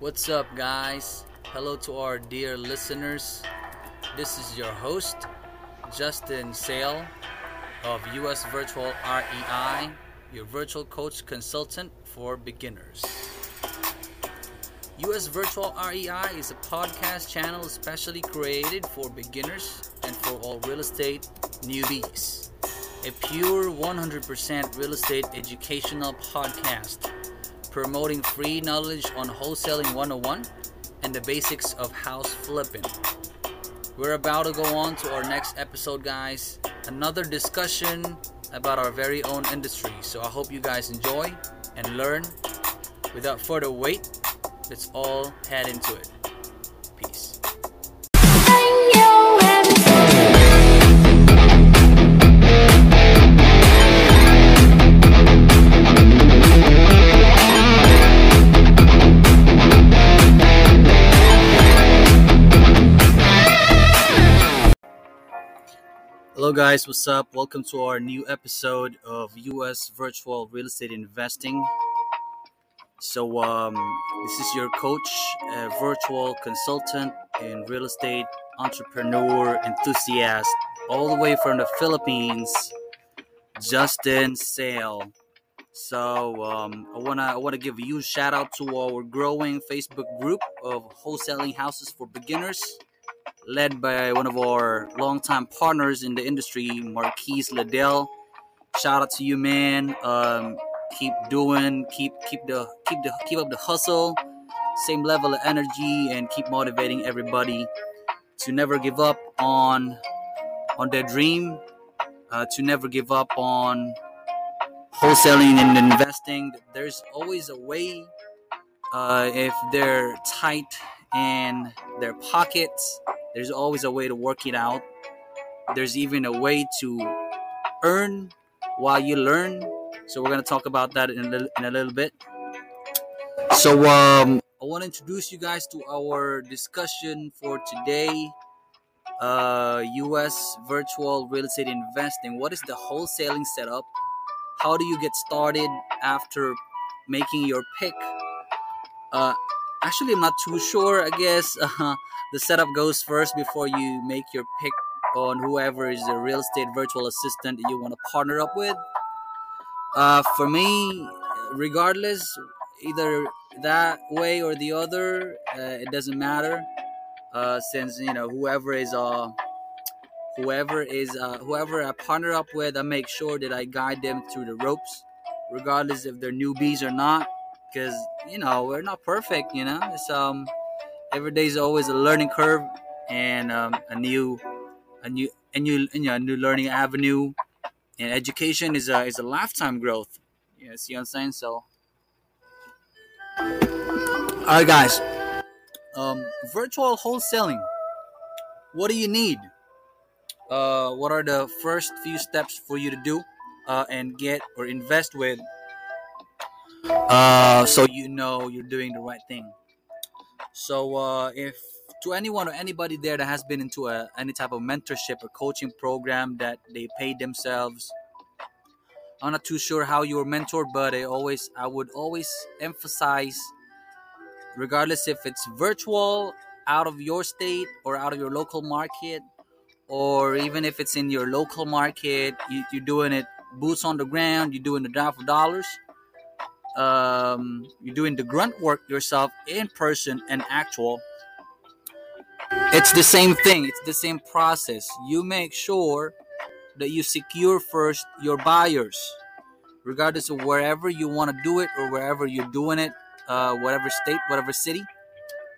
What's up, guys? Hello to our dear listeners. This is your host, Justin Sale of US Virtual REI, your virtual coach consultant for beginners. US Virtual REI is a podcast channel specially created for beginners and for all real estate newbies. A pure 100% real estate educational podcast, promoting free knowledge on Wholesaling 101 and the basics of house flipping. We're about to go on to our next episode, guys. Another discussion about our very own industry. So I hope you guys enjoy and learn. Without further wait, let's all head into it. Peace. Hello guys, what's up? Welcome to our new episode of US Virtual Real Estate Investing. So this is your coach, a virtual consultant and real estate entrepreneur enthusiast, all the way from the Philippines, Justin Sale. So I wanna give a huge shout out to our growing Facebook group of wholesaling houses for beginners, led by one of our longtime partners in the industry, Marquise Liddell. Shout out to you, man. Keep up the hustle, same level of energy, and keep motivating everybody to never give up on their dream, to never give up on wholesaling and investing. There's always a way if they're tight in their pockets. There's always a way to work it out. There's even a way to earn while you learn. So we're going to talk about that in a little bit. So I want to introduce you guys to our discussion for today. U.S. virtual real estate investing. What is the wholesaling setup? How do you get started after making your pick? Actually, I'm not too sure, I guess. The setup goes first before you make your pick on whoever is the real estate virtual assistant that you want to partner up with. For me, regardless, either that way or the other, it doesn't matter. Since whoever I partner up with, I make sure that I guide them through the ropes, regardless if they're newbies or not. Because, we're not perfect, It's, every day is always a learning curve and a new learning avenue. And education is a lifetime growth. You know, see what I'm saying? So, all right, guys. Virtual wholesaling. What do you need? What are the first few steps for you to do and get or invest with? So you're doing the right thing. So if to anyone or anybody there that has been into any type of mentorship or coaching program that they paid themselves, I'm not too sure how you were mentored, but I would always emphasize, regardless if it's virtual, out of your state or out of your local market, or even if it's in your local market, you're doing it boots on the ground, you're doing the drive for dollars. You're doing the grunt work yourself in person and actual. It's the same thing. It's the same process. You make sure that you secure first your buyers, regardless of wherever you want to do it or wherever you're doing it, whatever state, whatever city.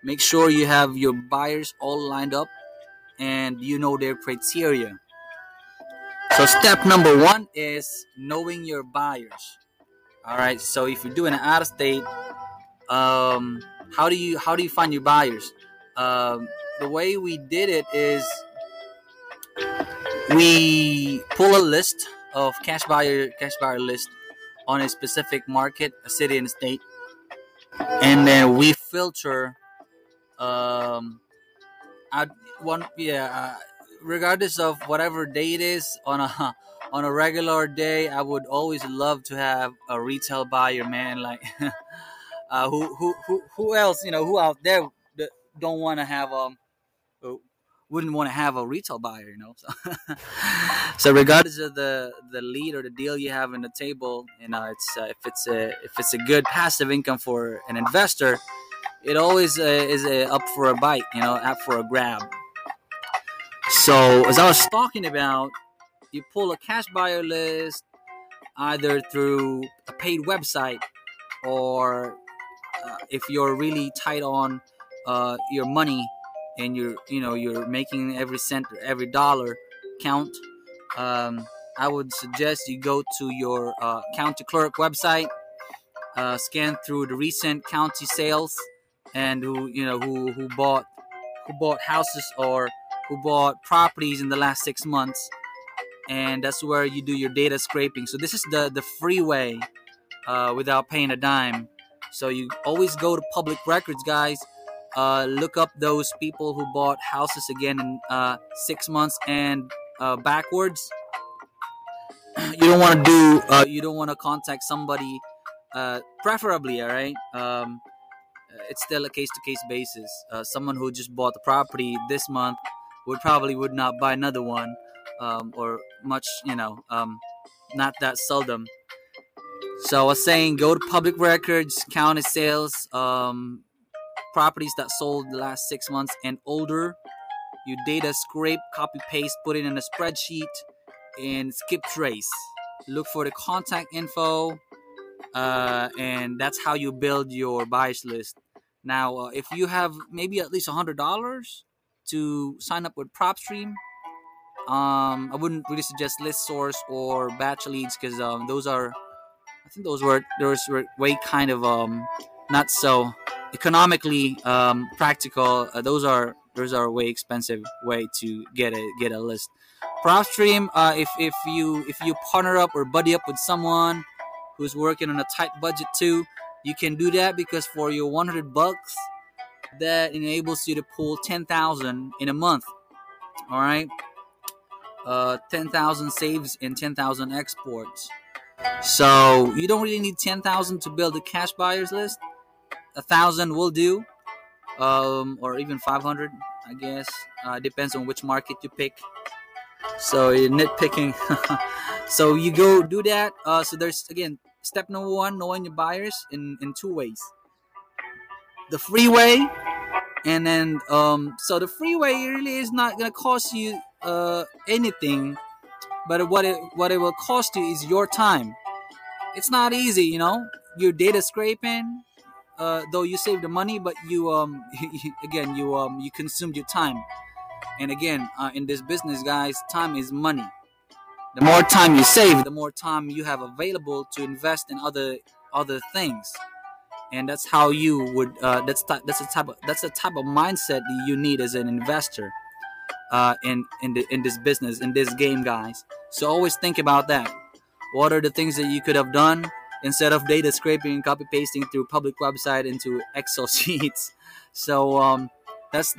Make sure you have your buyers all lined up and you know their criteria. So step number one is knowing your buyers. All right, so if you're doing an out-of-state, how do you find your buyers? The way we did it is we pull a list of cash buyer list on a specific market, a city and a state, and then we filter regardless of whatever day it is on a regular day. I would always love to have a retail buyer, man. Like Who else? You know, who out there don't want to have wouldn't want to have a retail buyer? You know, so so regardless of the lead or the deal you have on the table, you know, it's if it's a good passive income for an investor, it always is up for a bite. You know, up for a grab. So as I was talking about, you pull a cash buyer list either through a paid website or if you're really tight on your money and you're making every cent or every dollar count, I would suggest you go to your county clerk website, scan through the recent county sales and who bought houses or who bought properties in the last 6 months, and that's where you do your data scraping. So this is the free way without paying a dime. So you always go to public records, guys. Look up those people who bought houses again in 6 months and backwards. You don't want to contact somebody, preferably, all right? It's still a case-to-case basis. Someone who just bought the property this month would not buy another one, or much, not that seldom. So I was saying, go to public records, county sales, properties that sold the last 6 months and older. You data scrape, copy paste, put it in a spreadsheet, and skip trace. Look for the contact info, and that's how you build your buyers list. Now, if you have maybe at least $100. To sign up with PropStream, I wouldn't really suggest List Source or Batch Leads because those were way kind of not so economically practical. Those are way expensive way to get a list. PropStream, if you partner up or buddy up with someone who's working on a tight budget too, you can do that because for your $100. That enables you to pull 10,000 in a month. All right, 10,000 saves and 10,000 exports. So you don't really need 10,000 to build a cash buyers list. 1,000 will do, or even 500, I guess. Depends on which market you pick. So you're nitpicking. So you go do that. So there's again step number one: knowing your buyers in two ways. The freeway, and then so the freeway really is not gonna cost you anything, but what it will cost you is your time. It's not easy, Your data scraping, though you save the money, but you consumed your time. And again, in this business, guys, time is money. The more time you save, the more time you have available to invest in other things. And that's how you would. That's the type of mindset that you need as an investor, in this business, in this game, guys. So always think about that. What are the things that you could have done instead of data scraping and copy pasting through public website into Excel sheets? So that's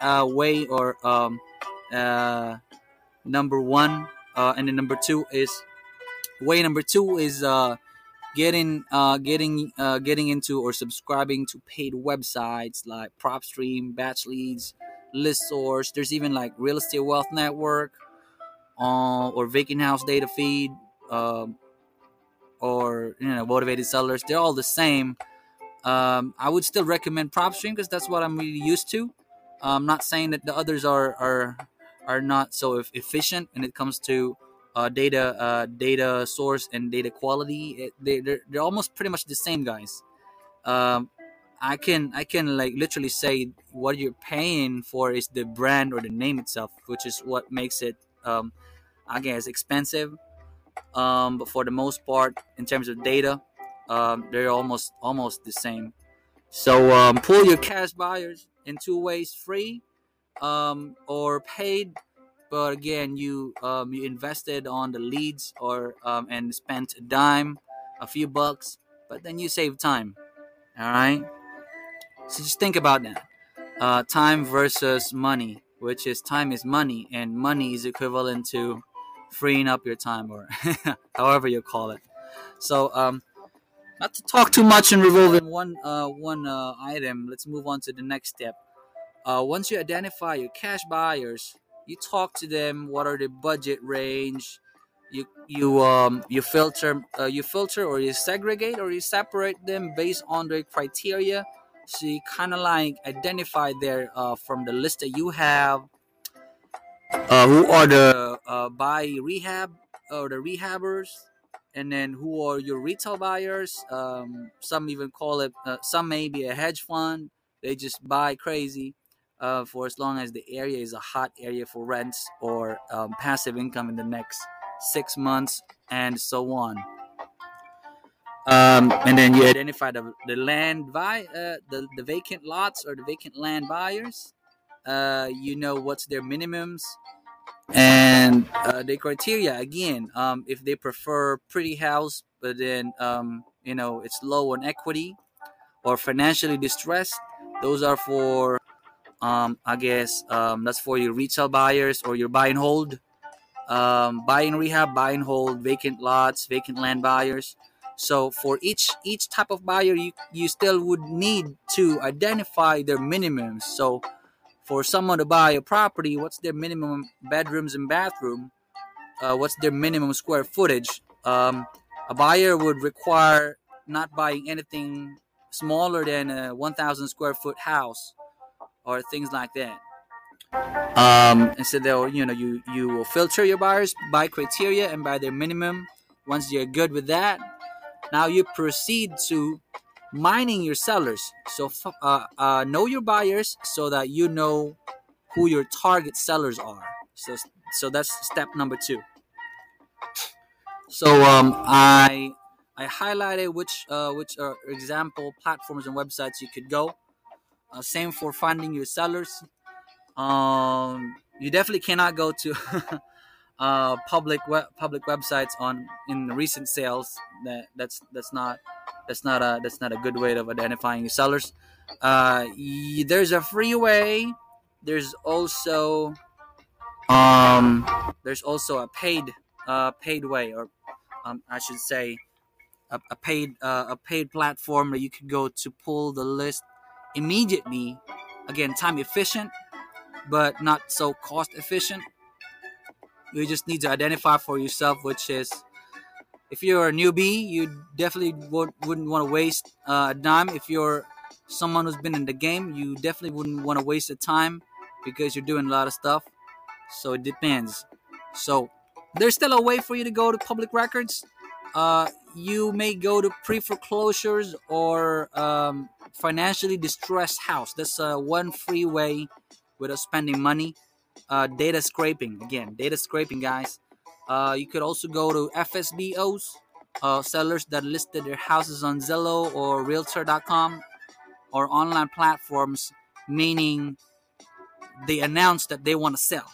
a way or number one, and then number two is. Getting into or subscribing to paid websites like PropStream, Batch Leads, List Source. There's even like Real Estate Wealth Network, or Vacant House Data Feed, or Motivated Sellers. They're all the same. I would still recommend PropStream because that's what I'm really used to. I'm not saying that the others are not so efficient when it comes to data source and data quality. They're almost pretty much the same, guys. I can like literally say what you're paying for is the brand or the name itself, which is what makes it I guess expensive. But for the most part, in terms of data, they're almost the same. So pull your cash buyers in two ways: free or paid. But again, you invested on the leads or and spent a dime, a few bucks, but then you save time. All right. So just think about that. Time versus money, which is time is money, and money is equivalent to freeing up your time or however you call it. So Not to talk too much and revolve in one item. Let's move on to the next step. Once you identify your cash buyers, you talk to them. What are the budget range? You filter or you segregate or you separate them based on their criteria. So you kind of like identify their from the list that you have. Who are the buy rehab or the rehabbers? And then who are your retail buyers? Some even call it, some may be a hedge fund. They just buy crazy for as long as the area is a hot area for rents or passive income in the next 6 months and so on. And then you identify the vacant lots or the vacant land buyers. You know what's their minimums. And the criteria again, if they prefer pretty house, but then it's low on equity or financially distressed, those are for that's for your retail buyers or your buy and hold, buy and rehab, buy and hold, vacant lots, vacant land buyers. So for each type of buyer, you still would need to identify their minimums. So for someone to buy a property, what's their minimum bedrooms and bathroom? What's their minimum square footage? A buyer would require not buying anything smaller than a 1,000 square foot house or things like that. You will filter your buyers by criteria and by their minimum. Once you're good with that, now you proceed to mining your sellers. So know your buyers so that you know who your target sellers are. So that's step number 2. So I highlighted which are example platforms and websites you could go. Same for finding your sellers. You definitely cannot go to public websites in recent sales. That's not a good way of identifying your sellers. There's a free way. There's also a paid way, or I should say, a paid platform that you could go to pull the list immediately. Again, time efficient, but not so cost efficient. You just need to identify for yourself, which is, if you're a newbie, you definitely wouldn't want to waste a dime. If you're someone who's been in the game, you definitely wouldn't want to waste the time because you're doing a lot of stuff. So it depends. So there's still a way for you to go to public records. You may go to pre-foreclosures or financially distressed house. That's one free way without spending money. Data scraping. Again, data scraping, guys. You could also go to FSBOs, sellers that listed their houses on Zillow or realtor.com or online platforms, meaning they announced that they want to sell.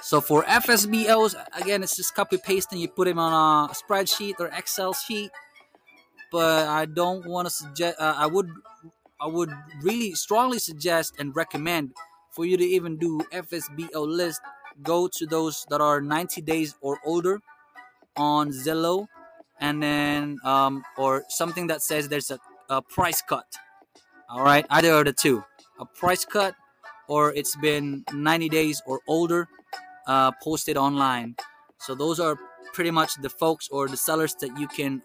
So for FSBOs, again, it's just copy pasting. You put them on a spreadsheet or Excel sheet, but I don't want to suggest. I would really strongly suggest and recommend for you to even do FSBO list. Go to those that are 90 days or older on Zillow, and then or something that says there's a price cut. All right, either of the two, a price cut or it's been 90 days or older posted online. So those are pretty much the folks or the sellers that you can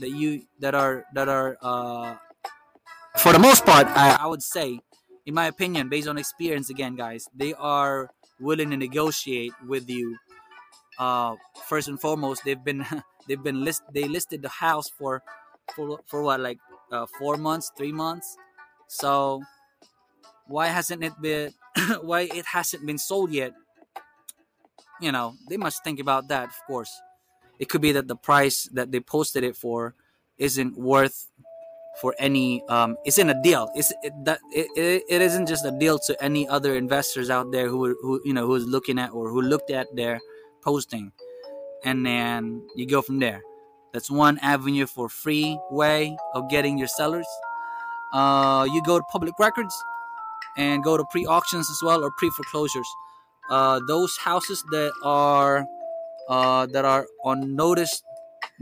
that are for the most part, I would say, in my opinion, based on experience, again, guys, they are willing to negotiate with you. First and foremost, they listed the house for what, like 4 months, 3 months. So why it hasn't been sold yet? They must think about that. Of course, it could be that the price that they posted it for isn't worth for any isn't a deal. It isn't just a deal to any other investors out there who's looking at or who looked at their posting, and then you go from there. That's one avenue for free way of getting your sellers. You go to public records and go to pre-auctions as well, or pre-foreclosures. Those houses that are on notice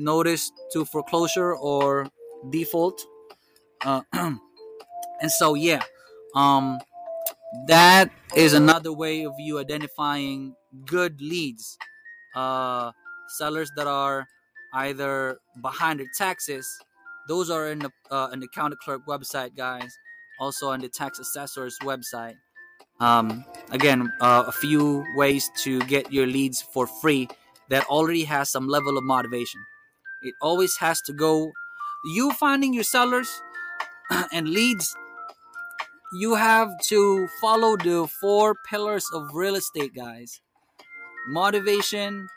notice to foreclosure or default. And so, yeah, that is another way of you identifying good leads, sellers that are either behind their taxes. Those are in the county clerk website, guys. Also on the tax assessor's website. Again, a few ways to get your leads for free that already has some level of motivation. It always has to go. You finding your sellers and leads, you have to follow the 4 pillars of real estate, guys. Motivation,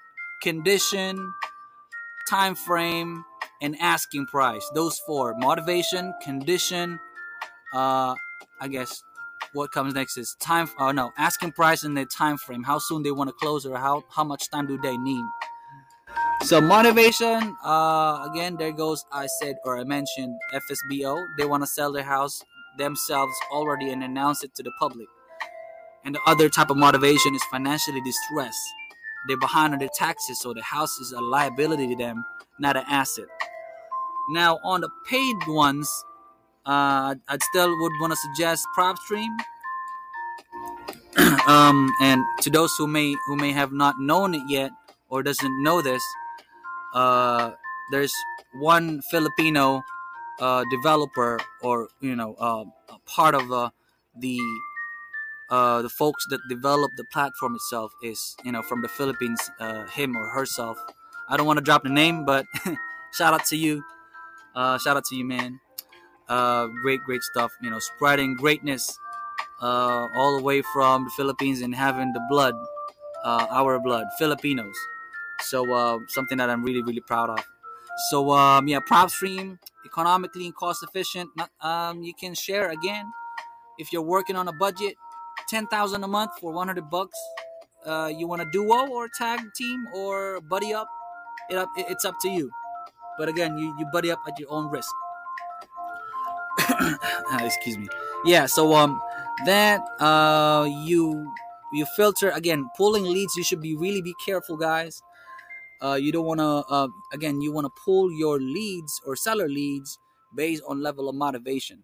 condition, time frame, and asking price. Those 4. Motivation, condition, I guess what comes next is time. Asking price and their time frame. How soon they want to close, or how much time do they need? So motivation, again, there goes, I mentioned FSBO. They want to sell their house themselves already and announce it to the public. And the other type of motivation is financially distressed. They're behind on their taxes, so the house is a liability to them, not an asset. Now, on the paid ones, I still would want to suggest PropStream. And to those who may have not known it yet or doesn't know this, there's one Filipino developer, or a part of the folks that develop the platform itself is from the Philippines, him or herself. I don't want to drop the name, but shout out to you. Shout out to you, man. Great stuff, spreading greatness all the way from the Philippines and having the blood, our blood, Filipinos. So something that I'm really proud of. So PropStream, economically and cost efficient. You can share, again, if you're working on a budget, $10,000 a month for $100. You want a duo or tag team or buddy up, it's up to you. But again, you buddy up at your own risk. Excuse me. Yeah, so that you filter, again, pulling leads. You should be careful, guys. You don't want to you want to pull your leads or seller leads based on level of motivation.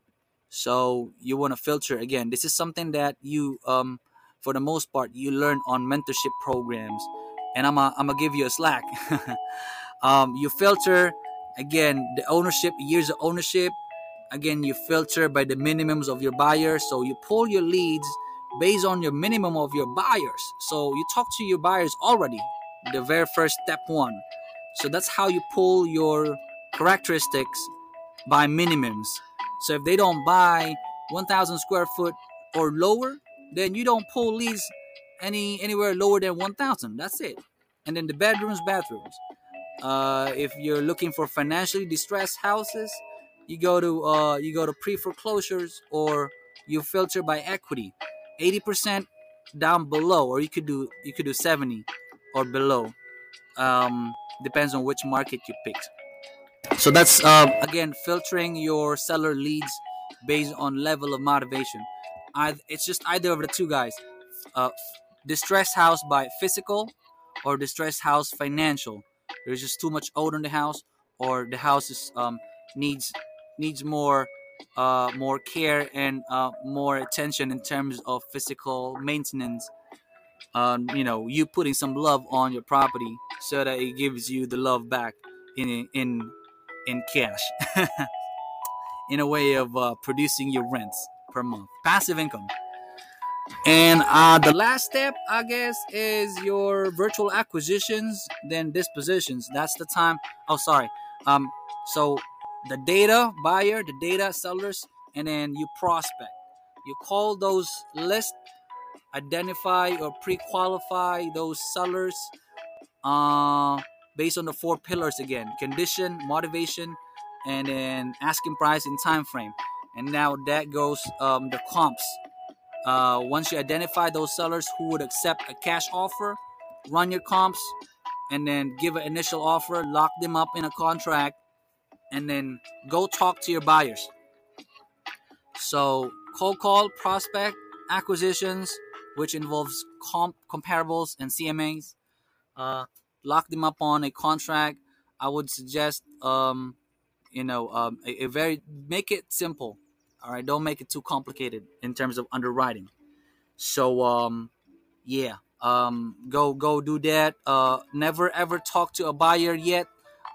So you want to filter, again. This is something that you for the most part you learn on mentorship programs, and I'm gonna give you a slack. You filter, again, the ownership, years of ownership. Again, you filter by the minimums of your buyers. So you pull your leads based on your minimum of your buyers. So you talk to your buyers already, the very first step 1. So that's how you pull your characteristics by minimums. So if they don't buy 1,000 square foot or lower, then you don't pull leads anywhere lower than 1,000. That's it. And then the bathrooms. If you're looking for financially distressed houses, you go to pre-foreclosures, or you filter by equity, 80% down below, or you could do 70 or below. Depends on which market you picked. So that's again, filtering your seller leads based on level of motivation. It's just either of the two, guys. Distressed house by physical, or distressed house financial. There's just too much odor in the house, or the house is needs more care and more attention in terms of physical maintenance. You putting some love on your property so that it gives you the love back in cash, in a way of producing your rents per month, passive income. And the last step, I guess, is your virtual acquisitions, then dispositions. That's the time. Oh, sorry. So the data buyer, the data sellers, and then you prospect. You call those lists, identify or pre-qualify those sellers based on the 4 pillars again: condition, motivation, and then asking price and time frame. And now that goes the comps. Once you identify those sellers who would accept a cash offer, run your comps, and then give an initial offer, lock them up in a contract, and then go talk to your buyers. So cold call, prospect, acquisitions, which involves comparables and CMAs. Lock them up on a contract. I would suggest, make it simple. All right. Don't make it too complicated in terms of underwriting. So, go do that. Never ever talk to a buyer yet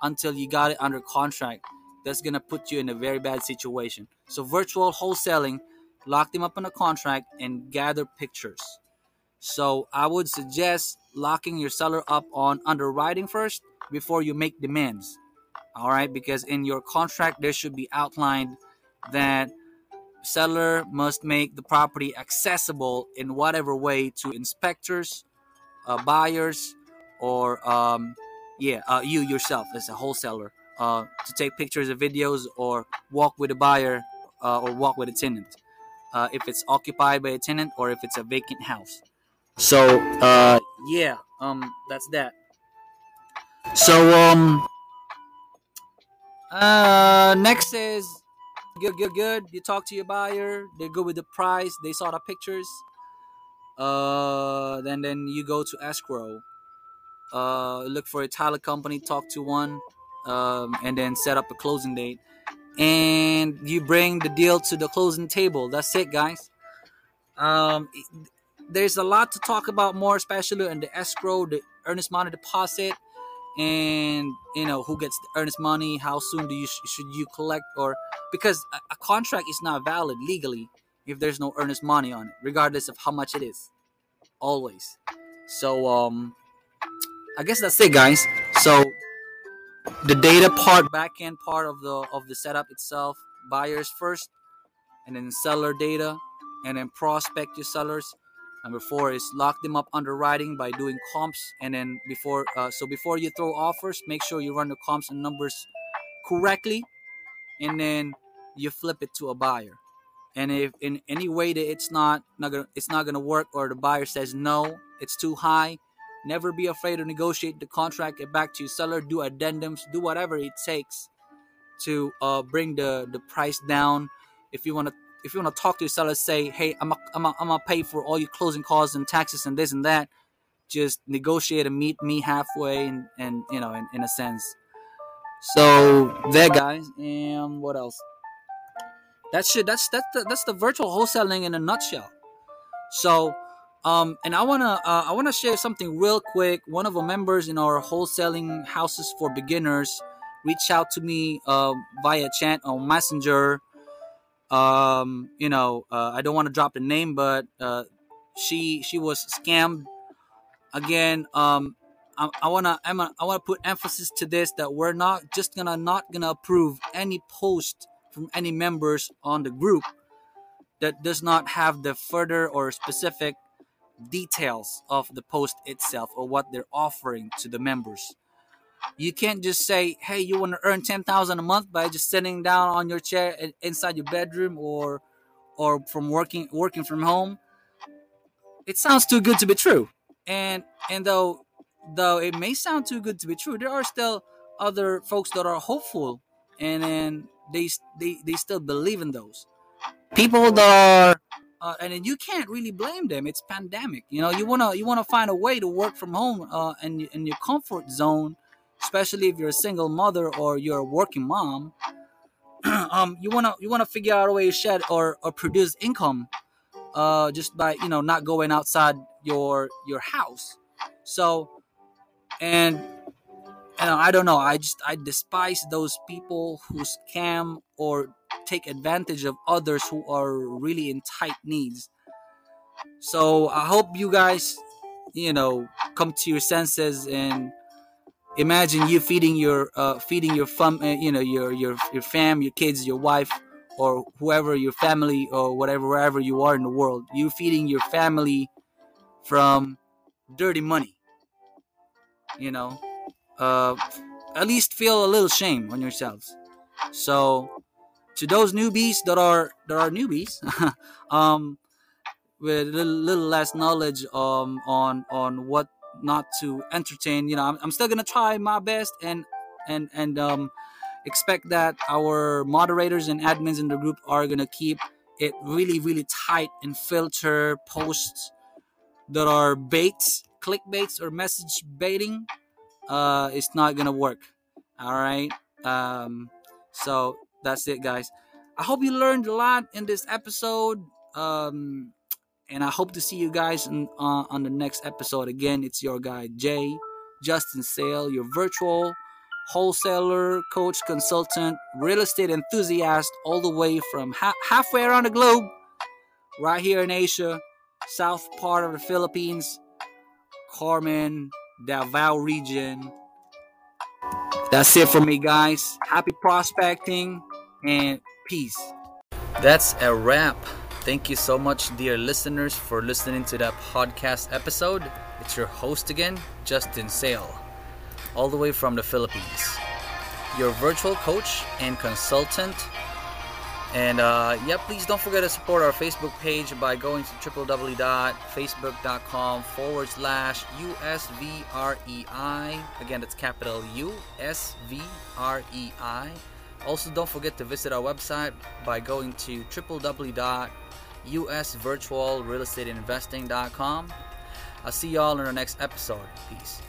until you got it under contract. That's going to put you in a very bad situation. So virtual wholesaling, lock them up in a contract and gather pictures. So I would suggest locking your seller up on underwriting first before you make demands. All right. Because in your contract, there should be outlined that seller must make the property accessible in whatever way to inspectors, buyers, or you yourself as a wholesaler, to take pictures or videos or walk with a buyer or walk with a tenant, if it's occupied by a tenant or if it's a vacant house. So that's that. So next is good. You talk to your buyer. They're good with the price. They saw the pictures. Then you go to escrow. Look for a title company. Talk to one. And then set up a closing date. And you bring the deal to the closing table. That's it, guys. There's a lot to talk about more, especially in the escrow, the earnest money deposit, and who gets the earnest money, how soon do you should you collect, or because a contract is not valid legally if there's no earnest money on it, regardless of how much it is, always. So I guess that's it, guys. So the data part, back end part of the setup itself, buyers first, and then seller data, and then prospect your sellers. Number 4 is lock them up underwriting by doing comps. And then before you throw offers, make sure you run the comps and numbers correctly. And then you flip it to a buyer. And if in any way that it's not gonna work, or the buyer says no, it's too high, never be afraid to negotiate the contract. Get back to your seller. Do addendums. Do whatever it takes to bring the price down. If you want to talk to your seller, say, hey, I'm gonna pay for all your closing costs and taxes and this and that. Just negotiate and meet me halfway, in a sense. So there, guys. And what else? That's the virtual wholesaling in a nutshell. So, and I wanna share something real quick. One of our members in our wholesaling houses for beginners reached out to me via chat on Messenger. I don't want to drop the name, but she was scammed again. I want to put emphasis to this, that we're not gonna approve any post from any members on the group that does not have the further or specific details of the post itself or what they're offering to the members. You can't just say, hey, you want to earn $10,000 a month by just sitting down on your chair inside your bedroom or from working from home. It sounds too good to be true. And though it may sound too good to be true, there are still other folks that are hopeful, and then they still believe in those. People that are and then you can't really blame them. It's pandemic. You wanna find a way to work from home in your comfort zone. Especially if you're a single mother or you're a working mom, you wanna figure out a way to shed or produce income, just by not going outside your house. So, and I don't know. I despise those people who scam or take advantage of others who are really in tight needs. So I hope you guys, come to your senses and. Imagine you feeding your fam, your kids, your wife, or whoever, your family, or wherever you are in the world. You feeding your family from dirty money. At least feel a little shame on yourselves. So, to those newbies that are newbies, with a little less knowledge on what not to entertain, I'm still gonna try my best and expect that our moderators and admins in the group are gonna keep it really, really tight and filter posts that are baits, clickbaits, or message baiting. It's not gonna work. All right. So that's it, guys. I hope you learned a lot in this episode. And I hope to see you guys on the next episode. Again, it's your guy, Jay, Justin Sale, your virtual wholesaler, coach, consultant, real estate enthusiast, all the way from halfway around the globe, right here in Asia, south part of the Philippines, Carmen, Davao region. That's it for me, guys. Happy prospecting and peace. That's a wrap. Thank you so much, dear listeners, for listening to that podcast episode. It's your host again, Justin Sale, all the way from the Philippines, your virtual coach and consultant. And yeah, please don't forget to support our Facebook page by going to facebook.com/USVREI. Again, that's capital USVREI. Also, don't forget to visit our website by going to www.usvirtualrealestateinvesting.com. I'll see y'all in our next episode. Peace.